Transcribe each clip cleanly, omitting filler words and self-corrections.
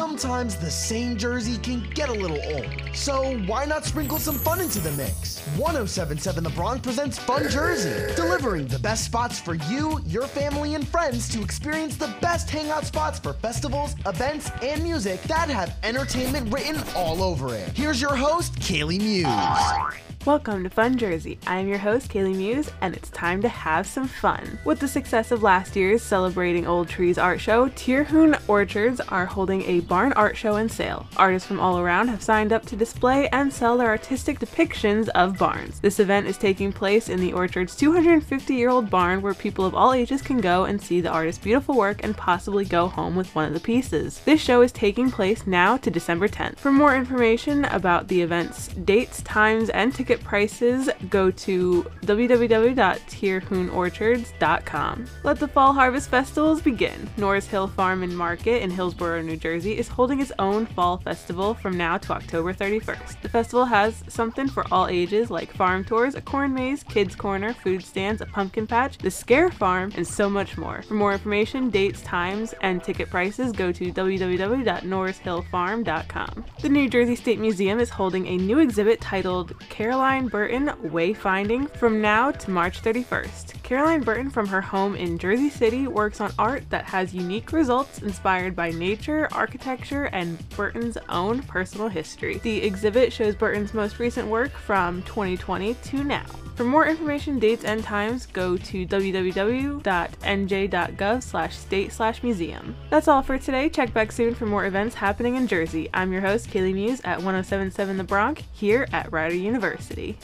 sometimes the same jersey can get a little old. So why not sprinkle some fun into the mix? 1077 The Bronc presents Fun Jersey, delivering the best spots for you, your family, and friends to experience the best hangout spots for festivals, events, and music that have entertainment written all over it. Here's your host, Kaylee Muse. Welcome to Fun Jersey. I'm your host, Kaylee Muse, and it's time to have some fun. With the success of last year's Celebrating Old Trees art show, Terhune Orchards are holding a barn art show and sale. Artists from all around have signed up to display and sell their artistic depictions of barns. This event is taking place in the orchard's 250-year-old barn, where people of all ages can go and see the artist's beautiful work and possibly go home with one of the pieces. This show is taking place now to December 10th. For more information about the event's dates, times, and tickets, prices, go to www.terhuneorchards.com. Let the fall harvest festivals begin. Norris Hill Farm and Market in Hillsborough, New Jersey is holding its own fall festival from now to October 31st. The festival has something for all ages, like farm tours, a corn maze, kids corner, food stands, a pumpkin patch, the Scare Farm, and so much more. For more information, dates, times, and ticket prices, go to www.norrishillfarm.com. The New Jersey State Museum is holding a new exhibit titled Caroline Burton Wayfinding from now to March 31st. Caroline Burton, from her home in Jersey City, works on art that has unique results inspired by nature, architecture, and Burton's own personal history. The exhibit shows Burton's most recent work from 2020 to now. For more information, dates, and times, go to www.nj.gov/state/museum. That's all for today. Check back soon for more events happening in Jersey. I'm your host, Kaylee Muse, at 1077 The Bronc, here at Rider University.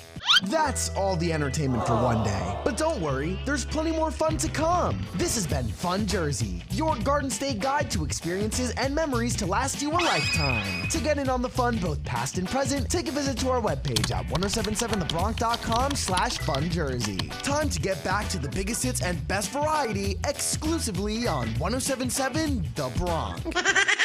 That's all the entertainment for one day. But don't worry, there's plenty more fun to come. This has been Fun Jersey, your Garden State guide to experiences and memories to last you a lifetime. To get in on the fun, both past and present, take a visit to our webpage at 1077thebronc.com/funjersey. Time to get back to the biggest hits and best variety exclusively on 1077 The Bronc.